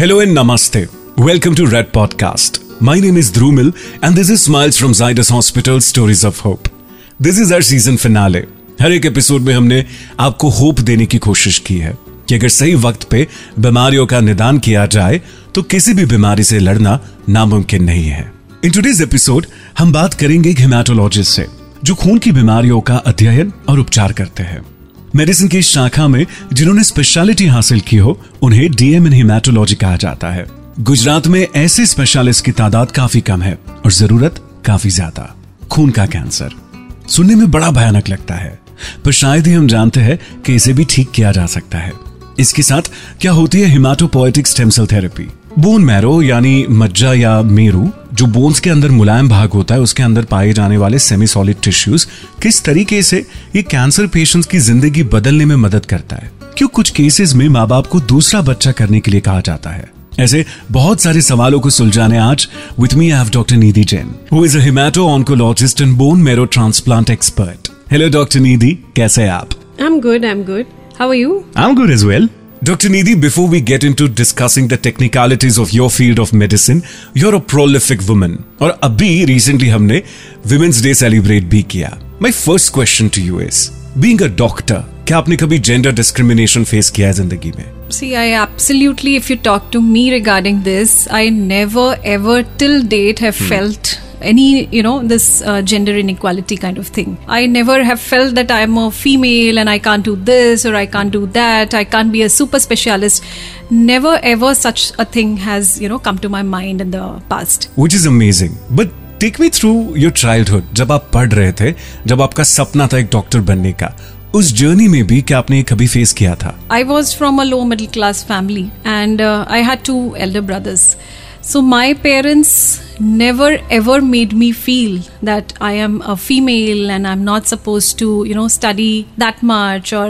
Hello and namaste. Welcome to Red Podcast. My name is Drumil and this is Smiles from Zydus Hospital, Stories of Hope. This is our season finale. हर एक episode में हमने आपको hope देने की कोशिश की है कि अगर सही वक्त पे बीमारियों का निदान किया जाए तो किसी भी बीमारी से लड़ना नामुमकिन नहीं है. इन टुडेज एपिसोड हम बात करेंगे एक हेमाटोलॉजिस्ट से जो खून की बीमारियों का अध्ययन और उपचार करते हैं. मेडिसिन की शाखा में जिन्होंने स्पेशलिटी हासिल की हो उन्हें डीएम इन हेमाटोलॉजी कहा जाता है. गुजरात में ऐसे स्पेशलिस्ट की तादाद काफी कम है और जरूरत काफी ज्यादा. खून का कैंसर सुनने में बड़ा भयानक लगता है पर शायद ही हम जानते हैं कि इसे भी ठीक किया जा सकता है. इसके साथ क्या होती है haematopoietic stem cell therapy. Bone marrow यानी मज्जा या मेरू जो बोन्स के अंदर मुलायम भाग होता है उसके अंदर पाए जाने वाले सेमी सॉलिड टिश्यूज किस तरीके से ये कैंसर पेशेंट्स की जिंदगी बदलने में मदद करता है. क्यों कुछ केसेस में माँ बाप को दूसरा बच्चा करने के लिए कहा जाता है. ऐसे बहुत सारे सवालों को सुलझाने आज with me I have doctor Nidhi Jain who is a haemato oncologist and bone marrow transplant expert. Hello doctor Nidhi, कैसे हैं आप? I'm good. How are you? I'm good as well. Dr. Nidhi, before we get into discussing the technicalities of your field of medicine, you're a prolific woman. और अभी recently हमने Women's Day celebrate भी किया. My first question to you is, being a doctor, क्या आपने कभी gender discrimination face किया है जिंदगी में? See, I absolutely, if you talk to me regarding this, I never ever till date have felt any, this gender inequality kind of thing. I never have felt that I'm a female and I can't do this or I can't do that. I can't be a super specialist. Never ever such a thing has, come to my mind in the past. Which is amazing. But take me through your childhood. जब आप पढ़ रहे थे, जब आपका सपना था एक डॉक्टर बनने का, उस जर्नी में भी क्या आपने कभी फेस किया था? I was from a low middle class family and I had two elder brothers. So my parents never ever made me feel that I am a female and I'm not supposed to, study that much or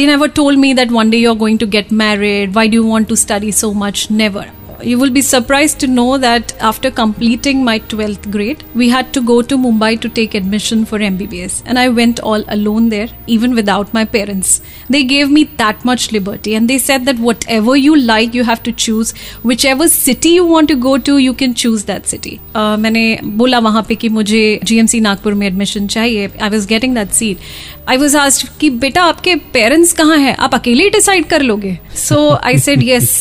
they never told me that one day you're going to get married. Why do you want to study so much? Never. You will be surprised to know that after completing my 12th grade, we had to go to Mumbai to take admission for MBBS. And I went all alone there, even without my parents. They gave me that much liberty. And they said that whatever you like, you have to choose. Whichever city you want to go to, you can choose that city. मैंने बोला वहाँ पे कि मुझे GMC Nagpur में admission चाहिए. I was getting that seat. I was asked कि बेटा आपके parents कहाँ हैं? आप अकेले decide कर लोगे? So I said yes,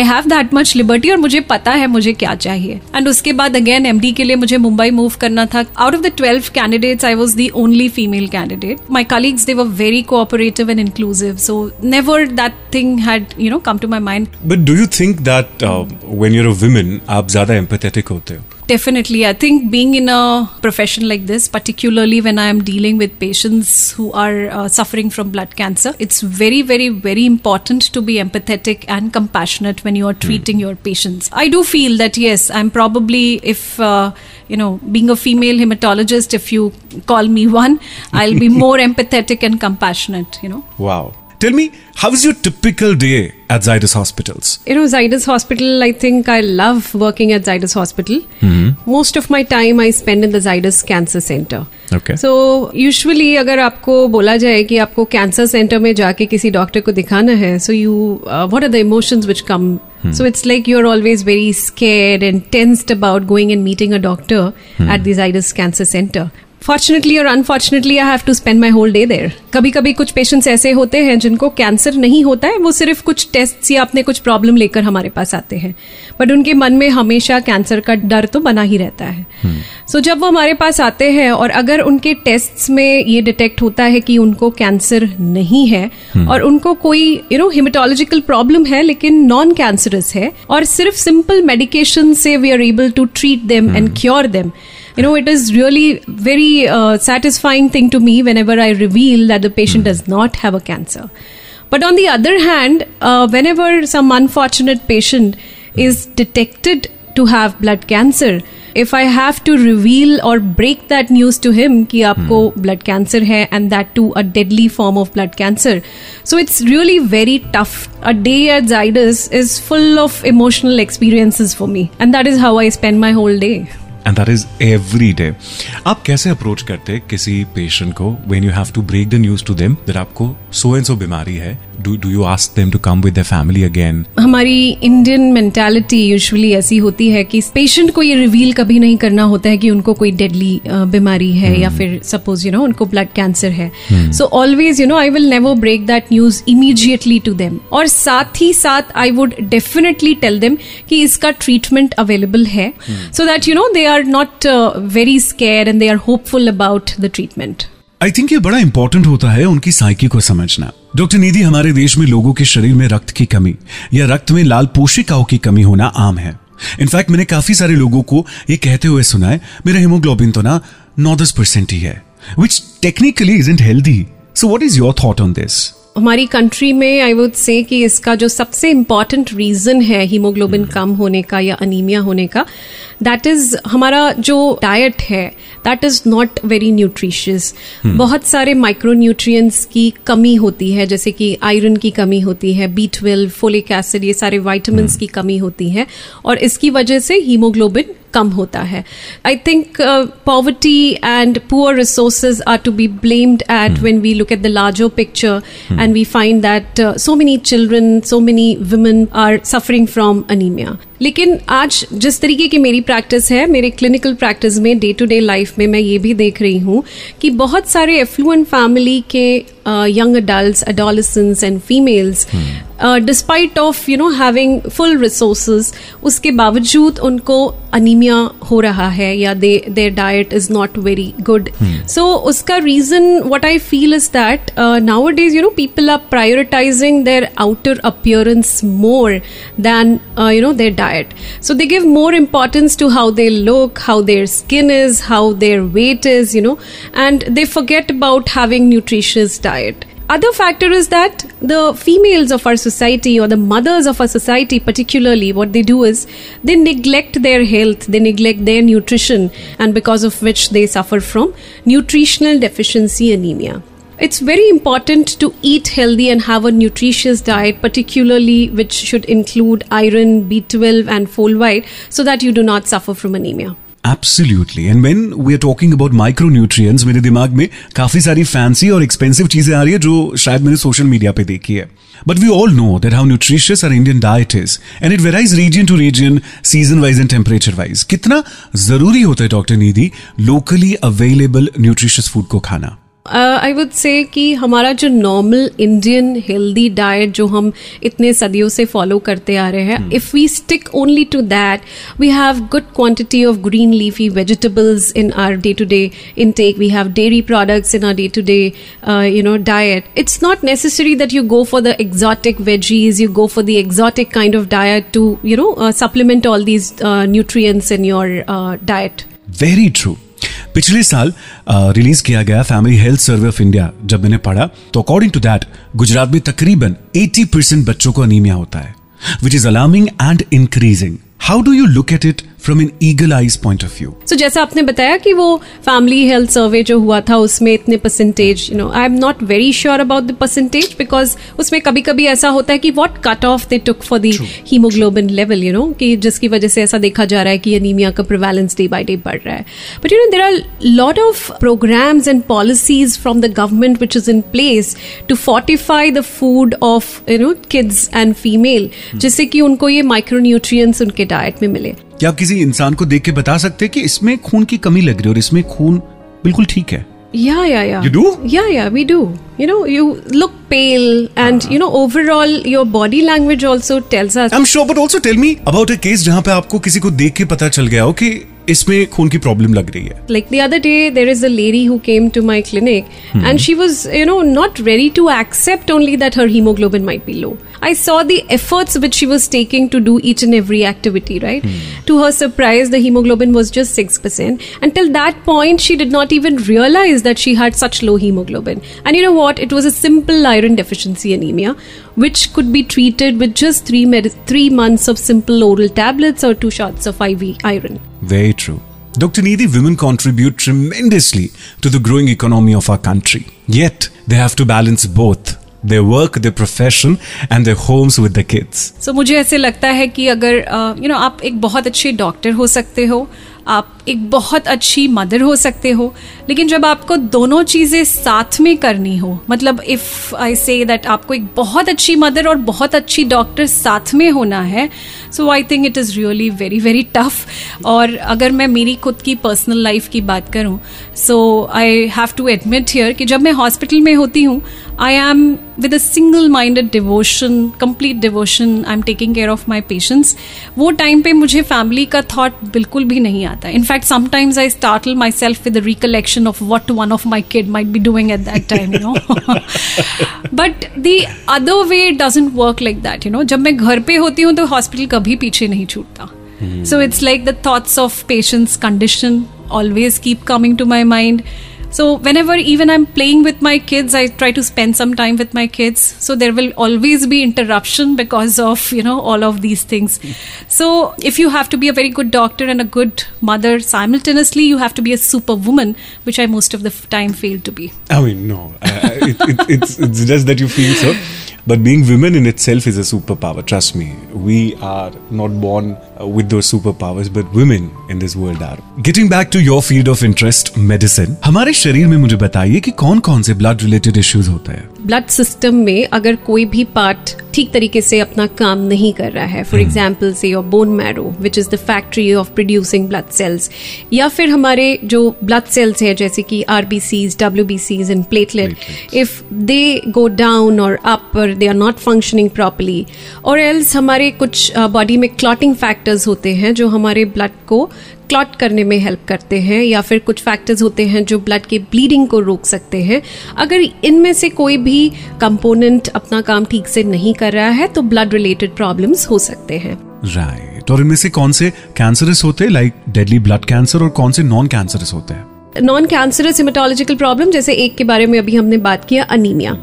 I have that much liberty. और मुझे पता है मुझे क्या चाहिए. एंड उसके बाद अगेन एमडी के लिए मुझे मुंबई मूव करना था. Out of the 12 candidates I was the only female candidate. My colleagues they were very cooperative and inclusive so never that thing had come to my mind. But do you think that when you are a woman आप ज्यादा empathetic होते हो? Definitely. I think being in a profession like this, particularly when I am dealing with patients who are suffering from blood cancer, it's very, very, very important to be empathetic and compassionate when you are treating your patients. I do feel that, yes, I'm probably, if, being a female hematologist, if you call me one, I'll be more empathetic and compassionate, Wow. Tell me, how is your typical day at Zydus Hospitals? Zydus Hospital, I think I love working at Zydus Hospital. Mm-hmm. Most of my time I spend in the Zydus Cancer Center. Okay. So, usually अगर आपको बोला जाए कि आपको cancer centre में जाके किसी doctor को दिखाना है, so you, what are the emotions which come? So it's like you're always very scared and tensed about going and meeting a doctor at the Zydus Cancer Center. Fortunately or unfortunately, I have to spend my whole day there. कभी कभी कुछ patients ऐसे होते हैं जिनको cancer नहीं होता है, वो सिर्फ कुछ टेस्ट या अपने कुछ प्रॉब्लम लेकर हमारे पास आते हैं, बट उनके मन में हमेशा कैंसर का डर तो बना ही रहता है. सो जब वो हमारे पास आते हैं और अगर उनके टेस्ट्स में ये डिटेक्ट होता है कि उनको कैंसर नहीं है और उनको कोई हेमेटोलॉजिकल प्रॉब्लम है लेकिन नॉन कैंसरस है और सिर्फ सिंपल मेडिकेशन से we are able to treat them and cure them. It is really very satisfying thing to me whenever I reveal that the patient does not have a cancer. But on the other hand, whenever some unfortunate patient is detected to have blood cancer, if I have to reveal or break that news to him कि आपको blood cancer है and that too a deadly form of blood cancer. So it's really very tough. A day at Zydus is full of emotional experiences for me and that is how I spend my whole day. and that is every day. आप कैसे approach करते किसी patient को when you have to break the news to them that आपको so and so बीमारी है? Do you ask them to come with their family again? हमारी Indian mentality usually ऐसी होती है कि patient को ये reveal कभी नहीं करना होता है कि उनको कोई deadly बीमारी है या फिर suppose you know उनको blood cancer है. So always you know I will never break that news immediately to them. और साथ ही साथ I would definitely tell them कि इसका treatment available है, so that you know they are not very scared and they are hopeful about the treatment. I think ये बड़ा important होता है उनकी psyche को समझना. डॉक्टर निधि, हमारे देश में लोगों के शरीर में रक्त की कमी या रक्त में लाल पोषिकाओं की कमी होना आम है. इनफैक्ट मैंने काफी सारे लोगों को ये कहते हुए सुना है, मेरा हीमोग्लोबिन तो ना 9-10% ही है, which technically isn't healthy. So what is your thought on this? हमारी कंट्री में आई वुड से कि इसका जो सबसे इम्पॉर्टेंट रीज़न है हीमोग्लोबिन कम होने का या अनीमिया होने का, दैट इज़ हमारा जो डाइट है that is not very nutritious. बहुत सारे माइक्रोन्यूट्रिएंट्स की कमी होती है, जैसे कि आयरन की कमी होती है, B12, फोलिक एसिड, ये सारे विटामिन की कमी होती है और इसकी वजह से हीमोग्लोबिन कम होता है. I think poverty and poor resources are to be blamed at when we look at the larger picture and we find that so many children, so many women are suffering from anaemia. लेकिन आज जिस तरीके की मेरी practice है, मेरे clinical practice में, day to day life में, मैं ये भी देख रही हूँ कि बहुत सारे एफ्लुएंट फैमिली के young adults, adolescents and females, despite of you know having full resources, उसके बावजूद उनको अनीमिया हो रहा है या their diet is not very good. So उसका reason what I feel is that nowadays you know people are prioritising their outer appearance more than you know their diet. So they give more importance to how they look, how their skin is, how their weight is, you know, and they forget about having nutritious diet. Other factor is that the females of our society or the mothers of our society particularly, what they do is they neglect their health, they neglect their nutrition, and because of which they suffer from nutritional deficiency anemia. It's very important to eat healthy and have a nutritious diet, particularly which should include iron, B12 and folate, so that you do not suffer from anemia. Absolutely. And when we are talking about micronutrients, मेरे दिमाग में काफी सारी fancy और expensive चीजें आ रही है जो शायद मैंने social media पे देखी है. But we all know that how nutritious our Indian diet is, and it varies region to region, season wise and temperature wise. कितना जरूरी होता है doctor Nidhi locally available nutritious food को खाना? आई वुड से कि हमारा जो नॉर्मल इंडियन हेल्दी डाइट जो हम इतने सदियों से फॉलो करते आ रहे हैं, if we stick only to that, we have good quantity of green leafy vegetables in our day to day intake, we have dairy products in our day to day you know diet. It's not necessary that you go for the exotic veggies, you go for the exotic kind of diet to you know supplement all these nutrients in your diet. Very true. पिछले साल release किया गया family health survey of India, जब मैंने पढ़ा तो according to that Gujarat में तकरीबन 80% बच्चों को अनीमिया होता है, which is alarming and increasing. How do you look at it from an eagle eyes point of view? So, जैसा आपने बताया कि वो family health survey जो हुआ था उसमें इतने percentage, you know, I'm not very sure about the percentage because उसमें कभी कभी ऐसा होता है कि what cut off they took for the hemoglobin level, you know, कि जिसकी वजह से ऐसा देखा जा रहा है कि anemia का prevalence day by day बढ़ रहा है. But you know, there are lot of programs and policies from the government which is in place to fortify the food of, you know, kids and female, जिससे कि उनको ये micronutrients उनके diet में मिले. क्या आप किसी इंसान को देख के बता सकते हैं कि इसमें खून की कमी लग रही है और इसमें खून बिल्कुल ठीक है? Yeah, yeah, yeah. You do? Yeah, yeah, we do. You know, you look pale and, you know, overall your body language also tells us. I'm sure, but also tell me about a case जहाँ पे आपको किसी को देख के पता चल गया हो कि इसमें खून की प्रॉब्लम लग रही है. Like the other day, there is a lady who came to my clinic and she was, you know, not ready to accept only that her hemoglobin might be low. I saw the efforts which she was taking to do each and every activity, right? To her surprise, the hemoglobin was just 6%. Until that point, she did not even realize that she had such low hemoglobin. And you know what? It was a simple iron deficiency anemia, which could be treated with just three months of simple oral tablets or 2 shots of IV iron. Very true. Dr. Nidhi, women contribute tremendously to the growing economy of our country. Yet, they have to balance both their work, their profession and their homes with their kids. So, मुझे ऐसे लगता है कि अगर, you know, आप एक बहुत अच्छे डॉक्टर हो सकते हो, आप एक बहुत अच्छी मदर हो सकते हो, लेकिन जब आपको दोनों चीज़ें साथ में करनी हो, मतलब इफ़ आई से दैट आपको एक बहुत अच्छी मदर और बहुत अच्छी डॉक्टर साथ में होना है, so I think it is really very very tough. और अगर मैं मेरी खुद की पर्सनल लाइफ की बात करूँ, so I have to admit here कि जब मैं हॉस्पिटल में होती हूँ, I am with a single-minded devotion, complete devotion. I am taking care of my patients. वो time पे मुझे family का thought बिल्कुल भी नहीं आता. In fact, sometimes I startle myself with the recollection of what one of my kid might be doing at that time, you know. But the other way doesn't work like that, you know. जब मैं घर पे होती हूँ तो hospital कभी पीछे नहीं छूटता. So it's like the thoughts of patient's condition always keep coming to my mind. So whenever even I'm playing with my kids, I try to spend some time with my kids. So there will always be interruption because of, you know, all of these things. So if you have to be a very good doctor and a good mother simultaneously, you have to be a superwoman, which I most of the time fail to be. I mean, no, it's just that you feel so. But being women in itself is a superpower. Trust me, we are not born with those superpowers, but women in this world are. Getting back to your field of interest, medicine. हमारे शरीर में मुझे बताइए कि कौन-कौन से blood related issues होते हैं. ब्लड सिस्टम में अगर कोई भी पार्ट ठीक तरीके से अपना काम नहीं कर रहा है, for example say your bone marrow which is the factory of producing blood cells, या फिर हमारे जो ब्लड सेल्स हैं जैसे कि आरबीसीज, डब्ल्यूबीसीज and platelet, if they go down और अप और they are not functioning properly, और एल्स हमारे कुछ बॉडी में क्लॉटिंग फैक्टर्स होते हैं जो हमारे ब्लड को क्लॉट करने में हेल्प करते हैं, या फिर कुछ फैक्टर्स होते हैं जो ब्लड के ब्लीडिंग को रोक सकते हैं. अगर इनमें से कोई भी कंपोनेंट अपना काम ठीक से नहीं कर रहा है तो ब्लड रिलेटेड प्रॉब्लम्स हो सकते हैं. राइट. और इनमें से कौन से कैंसरस होते हैं, लाइक डेडली ब्लड कैंसर, और कौन से नॉन कैंसरस होते हैं? नॉन कैंसरस हेमेटोलॉजिकल प्रॉब्लम जैसे एक के बारे में अभी हमने बात किया, anaemia.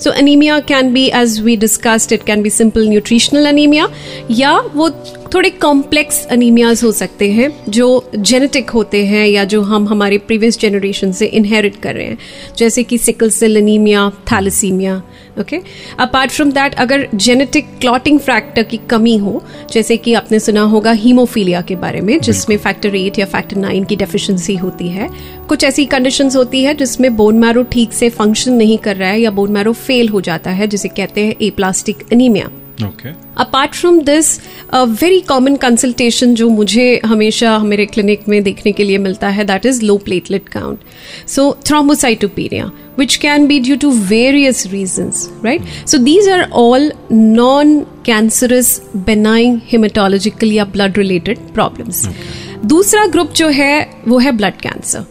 So anaemia can be, as we discussed, it can be simple nutritional anaemia, या वो थोड़े कॉम्प्लेक्स अनीमियाज हो सकते हैं जो जेनेटिक होते हैं या जो हम हमारे प्रीवियस जनरेशन से इनहेरिट कर रहे हैं, जैसे कि sickle cell anaemia, thalassaemia. Okay. Apart from that, अगर जेनेटिक क्लॉटिंग फैक्टर की कमी हो, जैसे कि आपने सुना होगा हीमोफीलिया के बारे में, जिसमें फैक्टर 8 या फैक्टर 9 की डेफिशिएंसी होती है, कुछ ऐसी कंडीशंस होती है जिसमें बोन मैरो ठीक से फंक्शन नहीं कर रहा है या बोन मैरो फेल हो जाता है, जिसे कहते हैं aplastic anaemia. Okay. Apart from this, a very common consultation जो मुझे हमेशा मेरे क्लिनिक में देखने के लिए मिलता है, that is low platelet count. So thrombocytopenia, which can be due to various reasons, right? So these are all non-cancerous, benign hematological या blood related problems. Okay. दूसरा ग्रुप जो है वो है blood cancer.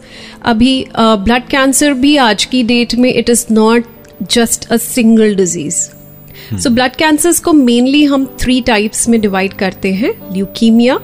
अभी blood cancer भी आज की डेट में it is not just a single disease. So blood cancers को मेनली हम 3 टाइप्स में डिवाइड करते हैं, leukaemia,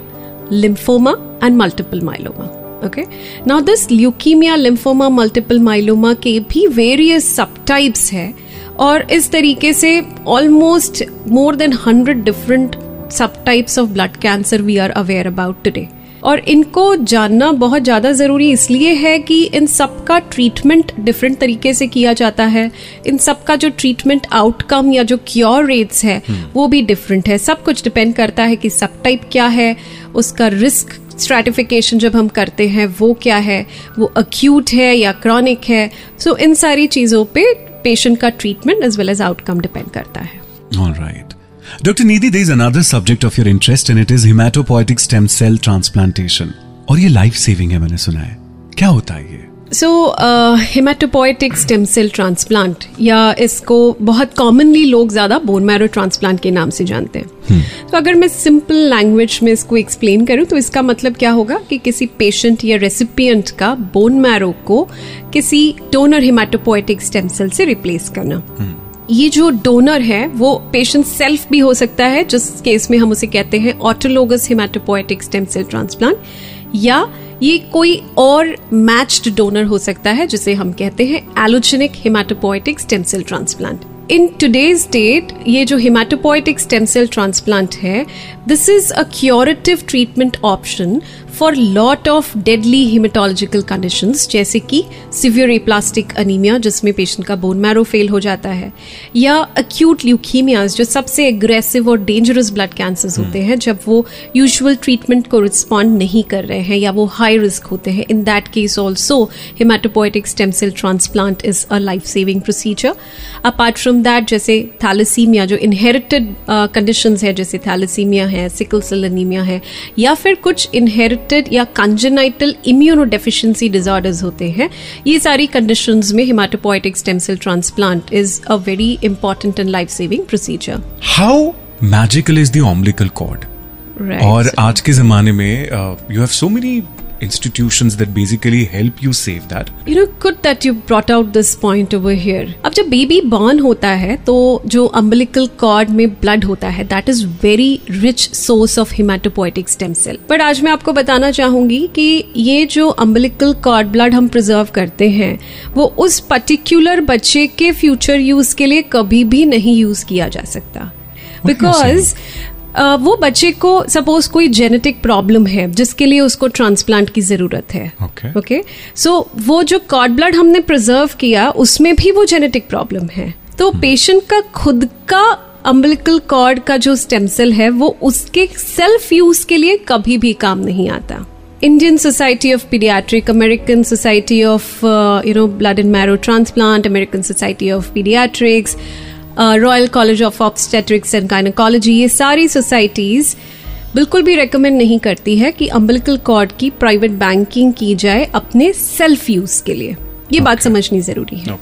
lymphoma and multiple myeloma. Okay. Now this leukaemia, lymphoma, multiple myeloma के भी वेरियस सब टाइप्स हैं, और इस तरीके से ऑलमोस्ट मोर देन 100 डिफरेंट सब types of blood cancer we are aware about today. और इनको जानना बहुत ज़्यादा ज़रूरी इसलिए है कि इन सब का ट्रीटमेंट डिफरेंट तरीके से किया जाता है, इन सब का जो ट्रीटमेंट आउटकम या जो क्योर रेट्स है वो भी डिफरेंट है. सब कुछ डिपेंड करता है कि सब टाइप क्या है, उसका रिस्क स्ट्रैटिफिकेशन जब हम करते हैं वो क्या है, वो अक्यूट है या क्रॉनिक है. सो इन सारी चीज़ों पे पेशेंट का treatment as well as outcome depend करता है. Alright. Dr. Nidhi, there is another subject of your interest and it is hematopoietic stem cell transplantation. और ये life saving है, मैंने सुना है. क्या होता है ये? So, hematopoietic stem cell transplant, या इसको बहुत commonly लोग ज़्यादा bone marrow transplant के नाम से जानते हैं. तो अगर मैं simple language में इसको explain करूँ तो इसका मतलब क्या होगा कि किसी patient या recipient का bone marrow को किसी donor hematopoietic stem cell से replace करना. ये जो डोनर है वो पेशेंट सेल्फ भी हो सकता है, जिस केस में हम उसे कहते हैं autologous haematopoietic stem cell transplant, या ये कोई और मैच्ड डोनर हो सकता है जिसे हम कहते हैं allogeneic haematopoietic stem cell transplant. In today's date ये जो हेमाटोपोइटिक स्टेम सेल ट्रांसप्लांट है, this is a curative treatment option for lot of deadly haematological conditions, जैसे कि सिवियर एप्लास्टिक अनीमिया जिसमें पेशेंट का बोन मैरो फेल हो जाता है, या एक्यूट ल्यूकीमियाज जो सबसे एग्रेसिव और डेंजरस ब्लड कैंसर्स होते हैं जब वो यूजुअल ट्रीटमेंट को रिस्पॉन्ड नहीं कर रहे हैं या वो हाई रिस्क होते हैं. In that case also haematopoietic stem cell transplant is a life saving procedure. Apart from that, जैसे थैलेसीमिया जो इनहेरिटेड कंडीशंस है, जैसे थैलेसीमिया है, सिकल सेल एनीमिया है, या फिर कुछ इनहेरिटेड या कंजेनाइटल इम्यूनो डेफिशिएंसी डिसऑर्डर्स होते हैं, ये सारी कंडीशंस में haematopoietic stem cell transplant is a very important and life saving procedure. How magical is the umbilical cord? और आज के जमाने में you have so many institutions that basically help you save that. You know, good that you brought out this point over here. अब जब baby born होता है तो जो umbilical cord में blood होता है, that is very rich source of hematopoietic stem cell. But आज मैं आपको बताना चाहूँगी कि ये जो umbilical cord blood हम preserve करते हैं, वो उस particular बच्चे के future use के लिए कभी भी नहीं use किया जा सकता. Because वो बच्चे को सपोज कोई जेनेटिक प्रॉब्लम है जिसके लिए उसको ट्रांसप्लांट की जरूरत है. ओके, सो वो जो कॉर्ड ब्लड हमने प्रिजर्व किया उसमें भी वो जेनेटिक प्रॉब्लम है, तो पेशेंट का खुद का अम्बिलिकल कॉर्ड का जो स्टेम सेल है वो उसके सेल्फ यूज के लिए कभी भी काम नहीं आता. Indian Society of Pediatric, American Society of Blood and Marrow Transplant, American Society of Pediatrics, royal college of obstetrics and gynaecology, ये सारी सोसाइटीज बिल्कुल भी रेकमेंड नहीं करती है कि अम्बिलिकल कॉर्ड की प्राइवेट बैंकिंग की जाए अपने सेल्फ यूज के लिए. ये बात समझनी जरूरी है.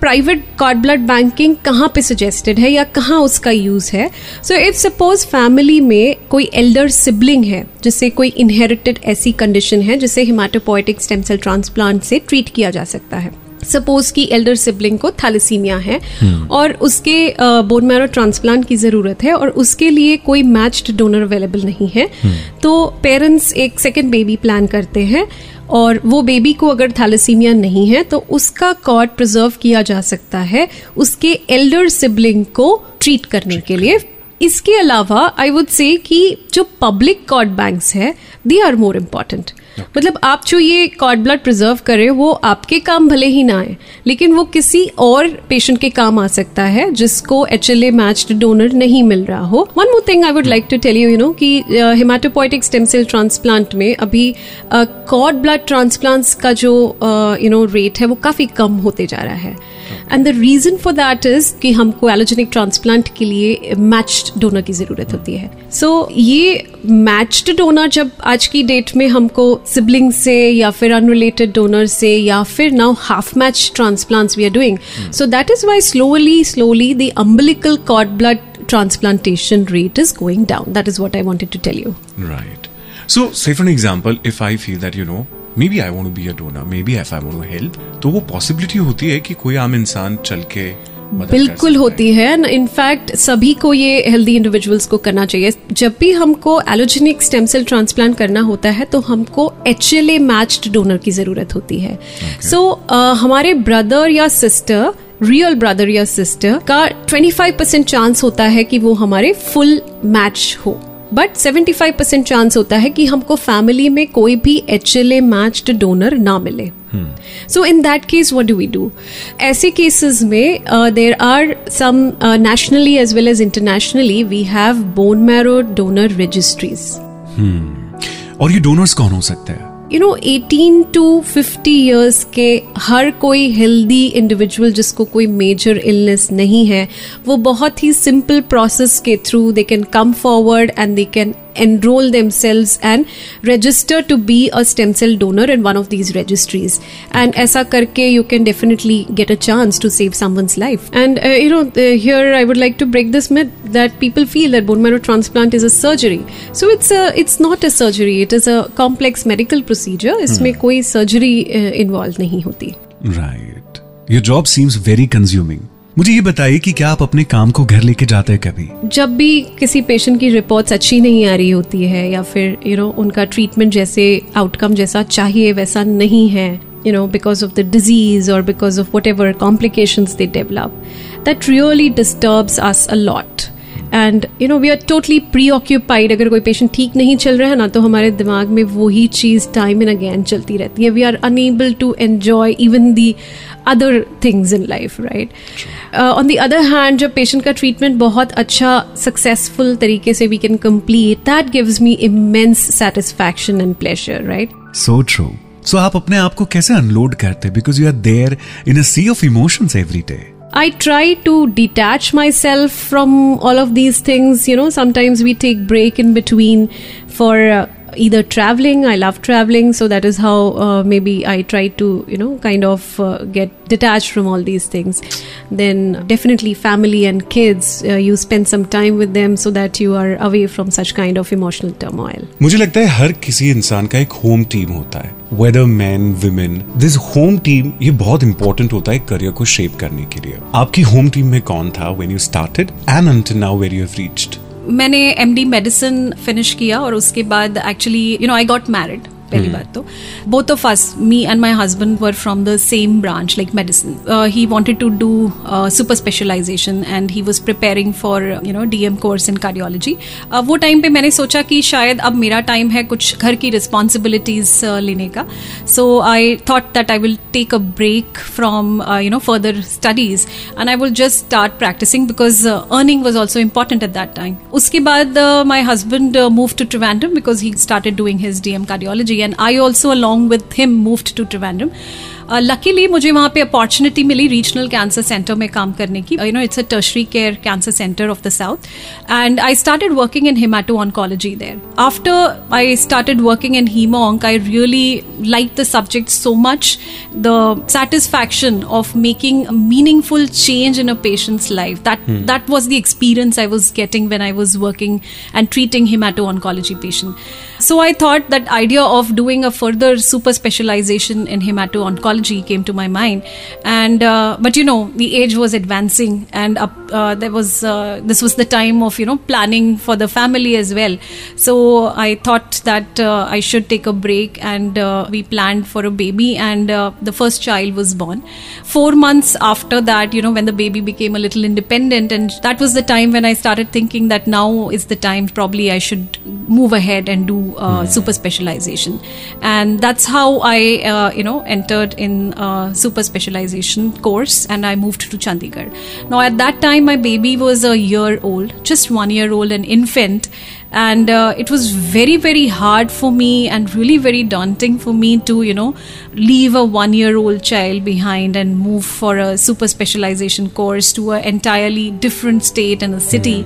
प्राइवेट कॉर्ड ब्लड बैंकिंग कहाँ पे सजेस्टेड है या कहाँ उसका यूज है? सो इफ सपोज फैमिली में कोई एल्डर सिबलिंग है जिससे कोई इनहेरिटेड ऐसी कंडीशन है जिसे हेमाटोपोइटिक स्टेम सेल ट्रांसप्लांट से ट्रीट किया जा सकता है. सपोज कि एल्डर सिबलिंग को थैलेसीमिया है और उसके बोन मैरो ट्रांसप्लांट की ज़रूरत है और उसके लिए कोई मैच्ड डोनर अवेलेबल नहीं है, तो पेरेंट्स एक सेकेंड बेबी प्लान करते हैं और वो बेबी को अगर थैलेसीमिया नहीं है तो उसका कॉर्ड प्रिजर्व किया जा सकता है उसके एल्डर सिबलिंग को ट्रीट करने के लिए. इसके अलावा आई वुड से कि जो पब्लिक कॉर्ड बैंक्स है दे आर मोर इम्पॉर्टेंट. मतलब आप जो ये कॉर्ड ब्लड प्रिजर्व करें वो आपके काम भले ही ना आए, लेकिन वो किसी और पेशेंट के काम आ सकता है जिसको HLA मैच्ड डोनर नहीं मिल रहा हो. One more thing I would like to tell you, कि हेमाटोपोइटिक स्टेम सेल ट्रांसप्लांट में अभी कॉर्ड ब्लड ट्रांसप्लांट्स का जो रेट है वो काफ़ी कम होते जा रहा है. And the reason for that is कि हमको एलोजेनिक ट्रांसप्लांट के लिए मैच्ड डोनर की ज़रूरत होती है. सो ये मैच्ड डोनर जब आज की डेट में हमको सिबलिंग से या फिर अनरिलेटेड डोनर से या फिर now half match transplants we are doing, so that is why slowly the umbilical cord blood transplantation rate is going down. That is what I wanted to tell you. Right. So say for example if I feel that maybe I want to be a donor, maybe if I want to help, तो वो possibility होती है कि कोई आम इंसान चल के बिल्कुल होती है. इनफैक्ट सभी को ये हेल्दी इंडिविजुअल्स को करना चाहिए. जब भी हमको एलोजेनिक स्टेम सेल ट्रांसप्लांट करना होता है तो हमको HLA मैच्ड डोनर की ज़रूरत होती है. सो हमारे ब्रदर या सिस्टर, रियल ब्रदर या सिस्टर का 25% चांस होता है कि वो हमारे फुल मैच हो, बट 75% चांस होता है कि हमको फैमिली में कोई भी HLA मैच्ड डोनर ना मिले. So in that case what do we do? ऐसे केसेस में there are some nationally as well as internationally we have bone marrow donor registries. और ये डोनर्स कौन हो सकते हैं? 18 to 50 ईयर्स के हर कोई हेल्दी इंडिविजुअल जिसको कोई मेजर इलनेस नहीं है, वो बहुत ही सिंपल प्रोसेस के through they can come forward and they can enroll themselves and register to be a stem cell donor in one of these registries, and aisa karke you can definitely get a chance to save someone's life. And here I would like to break this myth that people feel that bone marrow transplant is a surgery. So it's not a surgery, it is a complex medical procedure. Isme koi surgery involved nahi hoti. Right. Your job seems very consuming. मुझे ये बताइए कि क्या आप अपने काम को घर लेके जाते हैं कभी? जब भी किसी पेशेंट की रिपोर्ट्स अच्छी नहीं आ रही होती है या फिर उनका ट्रीटमेंट जैसे आउटकम जैसा चाहिए वैसा नहीं है, बिकॉज ऑफ द डिजीज और because of whatever complications they develop, that really disturbs us a lot. And you know, we are totally preoccupied. अगर कोई पेशेंट ठीक नहीं चल रहा है ना, तो हमारे दिमाग में वही चीज़ टाइम एंड अगेन चलती रहती है. We are unable to enjoy even the other things in life, right. On the other hand, जब पेशेंट का ट्रीटमेंट बहुत अच्छा सक्सेसफुल तरीके से we can complete, that gives me immense satisfaction and pleasure, right. So true. So आप अपने आप को कैसे अनलोड करते, because you are there in a sea of emotions every day. I try to detach myself from all of these things. You know, sometimes we take break in between for either traveling. I love traveling, so that is how maybe I try to, you know, kind of get detached from all these things. Then definitely family and kids, you spend some time with them so that you are away from such kind of emotional turmoil. मुझे लगता है हर किसी इंसान का एक home team होता है. Whether men, women, this home team ये बहुत important होता है करियर को shape करने के लिए. आपकी home team में कौन था when you started and until now where you have reached? मैंने MD medicine finish किया और उसके बाद actually you know I got married. पहली बात तो both of us, me and my husband, were from the same branch like medicine. He wanted to do super specialization and he was preparing for you know DM course in cardiology. वो time पे मैंने सोचा कि शायद अब मेरा time है कुछ घर की responsibilities लेने का. So I thought that I will take a break from you know further studies and I will just start practicing because earning was also important at that time. उसके बाद my husband moved to Trivandrum because he started doing his DM cardiology. And I also, along with him, moved to Trivandrum. Luckily, मुझे वहाँ पे opportunity मिली regional cancer centre में काम करने की. You know, it's a tertiary care cancer center of the south, and I started working in hemato oncology there. After I started working in hemo-onc, I really liked the subject so much. The satisfaction of making a meaningful change in a patient's life, that was the experience I was getting when I was working and treating hemato oncology patient. So I thought that idea of doing a further super specialization in hemato oncology came to my mind, and but you know the age was advancing, and there was this was the time of you know planning for the family as well. So I thought that I should take a break, and we planned for a baby, and the first child was born. 4 months after that, you know, when the baby became a little independent, and that was the time when I started thinking that now is the time. Probably I should move ahead and do super specialization, and that's how I you know entered in super specialization course, and I moved to Chandigarh. Now at that time my baby was a year old, just 1 year old, an infant, and it was very very hard for me and really very daunting for me to you know leave a 1 year old child behind and move for a super specialization course to an entirely different state and a city.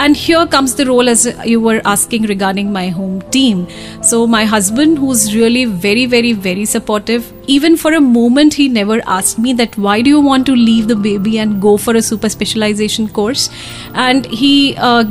And here comes the role, as you were asking, regarding my home team. So my husband, who's really very very very supportive, even for a moment he never asked me that why do you want to leave the baby and go for a super specialization course, and he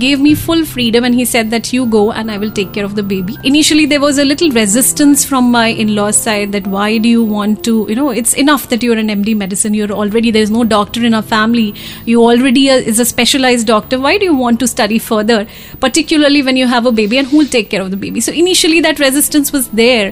gave me full freedom, and he said that you go and I will take care of the baby. Initially there was a little resistance from my in-laws side that why do you want to, you know, it's enough that you're an MD medicine, you're already, there's no doctor in our family, you already is a specialized doctor, why do you want to study further, particularly when you have a baby, and who will take care of the baby. So initially that resistance was there,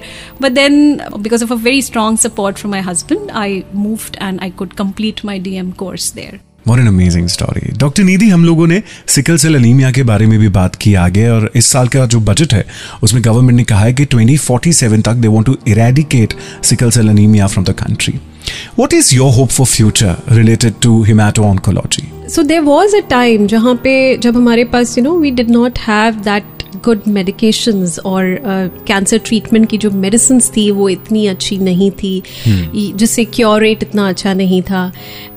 but then because of a very strong support from my husband, I moved and I could complete my DM course there. What an amazing story. Dr. Nidhi, हम लोगों ने sickle cell anaemia के बारे में भी बात की आगे, और इस साल का जो बजट है उसमें गवर्नमेंट ने कहा है कि 2047 तक they want to eradicate sickle cell anaemia from the country. What is your hope for future related to hemato-oncology? So there was a time जहाँ पे जब हमारे पास you know we did not have that good medications और cancer treatment की जो medicines थी वो इतनी अच्छी नहीं थी, जिससे क्योर रेट इतना अच्छा नहीं था,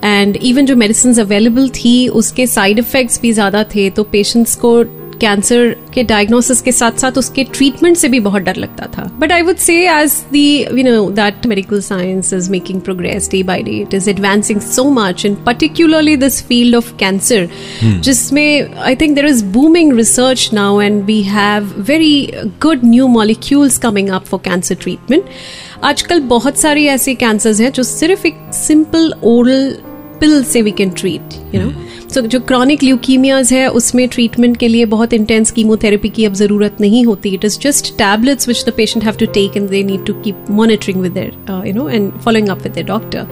एंड इवन जो मेडिसिन्स अवेलेबल थी उसके साइड इफ़ेक्ट्स भी ज़्यादा थे, तो पेशेंट्स को कैंसर के डायग्नोसिस के साथ साथ उसके ट्रीटमेंट से भी बहुत डर लगता था. But I would say as the you know that medical science is making progress day by day, it is advancing so much, and particularly this field of cancer जिसमें I think there is booming research now, and we have very good new molecules coming up for cancer treatment. आजकल बहुत सारे ऐसे cancers हैं जो सिर्फ एक simple oral pill से we can treat, you know. So, जो क्रॉनिक ल्यूकीमियाज है उसमें ट्रीटमेंट के लिए बहुत इंटेंस कीमोथेरेपी की अब ज़रूरत नहीं होती. It is just tablets which the patient have to take and they need to keep monitoring with their and following up with their doctor.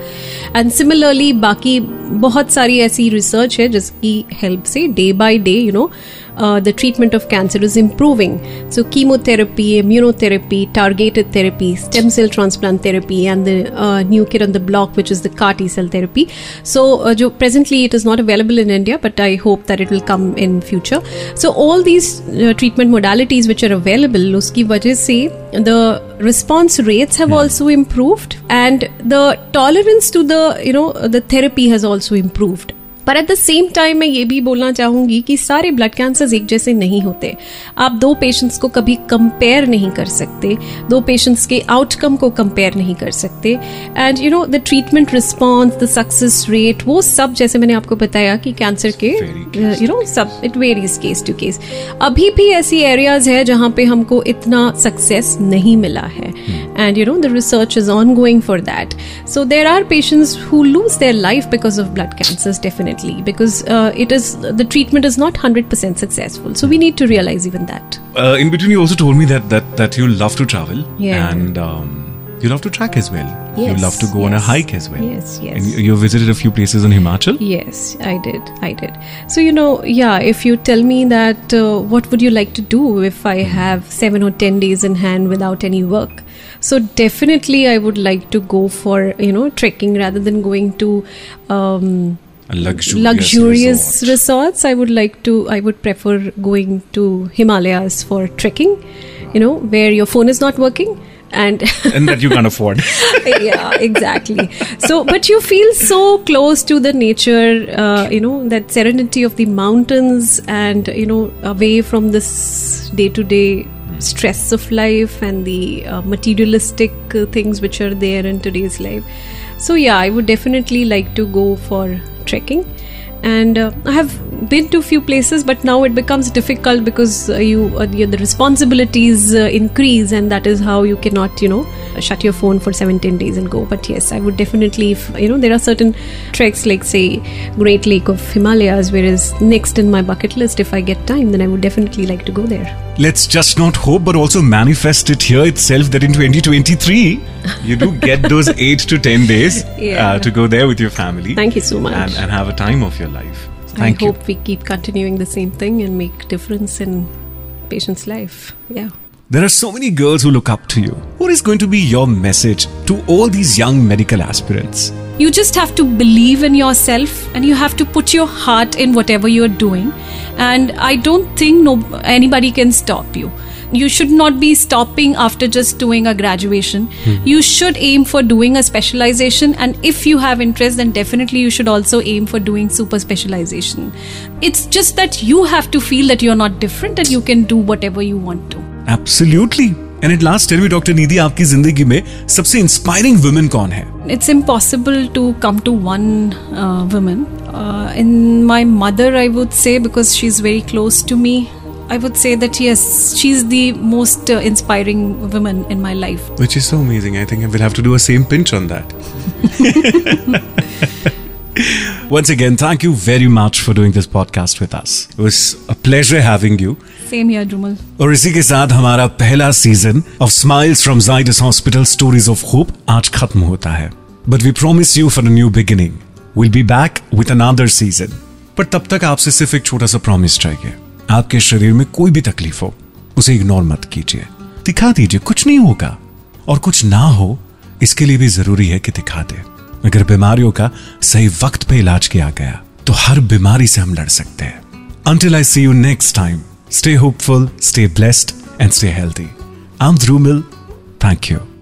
And similarly बाकी बहुत सारी ऐसी रिसर्च है जिसकी हेल्प से day by day the treatment of cancer is improving. So chemotherapy, immunotherapy, targeted therapy, stem cell transplant therapy and the new kid on the block which is the CAR T cell therapy. So presently it is not available in India but I hope that it will come in future. So all these treatment modalities which are available uski wajah se the response rates have also improved and the tolerance to the the therapy has also improved. पर at the same time मैं ये भी बोलना चाहूँगी कि सारे blood cancers एक जैसे नहीं होते. आप दो पेशेंट्स को कभी कंपेयर नहीं कर सकते, दो पेशेंट्स के आउटकम को कंपेयर नहीं कर सकते. And the treatment response, the success rate, वो सब जैसे मैंने आपको बताया कि कैंसर के सब it varies case to case. अभी भी ऐसी एरियाज है जहाँ पे हमको इतना सक्सेस नहीं मिला है and the research is on going for that. So there are patients who lose their life because of blood cancers definitely. Because the treatment is not 100% successful, so we need to realize even that. In between, you also told me that you love to travel and you love to trek as well. Yes, you love to go on a hike as well. Yes, yes. And you visited a few places in Himachal? Yes, I did. So, if you tell me that what would you like to do if I have 7 or 10 days in hand without any work? So, definitely I would like to go for, trekking rather than going to... luxurious resorts. I would prefer going to Himalayas for trekking, where your phone is not working and that you can't afford. Yeah, exactly. So, but you feel so close to the nature, that serenity of the mountains and, away from this day-to-day stress of life and the materialistic things which are there in today's life. So, yeah, I would definitely like to go for trekking and I have been to few places but now it becomes difficult because the responsibilities increase and that is how you cannot shut your phone for 17 days and go. But yes, I would definitely, there are certain treks like say Great Lake of Himalayas where is next in my bucket list. If I get time then I would definitely like to go there. Let's just not hope but also manifest it here itself that in 2023 you do get those 8 to 10 days to go there with your family. Thank you so much. And have a time of your life. Thank you. I hope we keep continuing the same thing and make difference in patients' life. Yeah. There are so many girls who look up to you. What is going to be your message to all these young medical aspirants? You just have to believe in yourself and you have to put your heart in whatever you're doing. And I don't think anybody can stop you. You should not be stopping after just doing a graduation. You should aim for doing a specialization and if you have interest then definitely you should also aim for doing super specialization. It's just that you have to feel that you're not different and you can do whatever you want to. Absolutely. And at last, tell me, Dr. Nidhi, आपकी जिंदगी में सबसे inspiring women कौन है? It's impossible to come to one woman. In my mother, I would say, because she's very close to me. I would say that yes, she's the most inspiring woman in my life. Which is so amazing. I think I will have to do a same pinch on that. Once again, thank you very much for doing this podcast with us. It was a pleasure having you. Same here, Jumal. और इसी के साथ हमारा पहला season of Smiles from Zydus Hospital Stories of Hope आज खत्म होता है. But we promise you for a new beginning. We'll be back with another season. पर तब तक आपसे सिर्फ एक छोटा सा promise चाहिए. आपके शरीर में कोई भी तकलीफ हो उसे इग्नोर मत कीजिए, दिखा दीजिए, कुछ नहीं होगा. और कुछ ना हो इसके लिए भी जरूरी है कि दिखा दे. अगर बीमारियों का सही वक्त पे इलाज किया गया तो हर बीमारी से हम लड़ सकते हैं. Until I see you next time, stay hopeful, stay blessed and stay healthy. I'm Dhrumil. Thank you.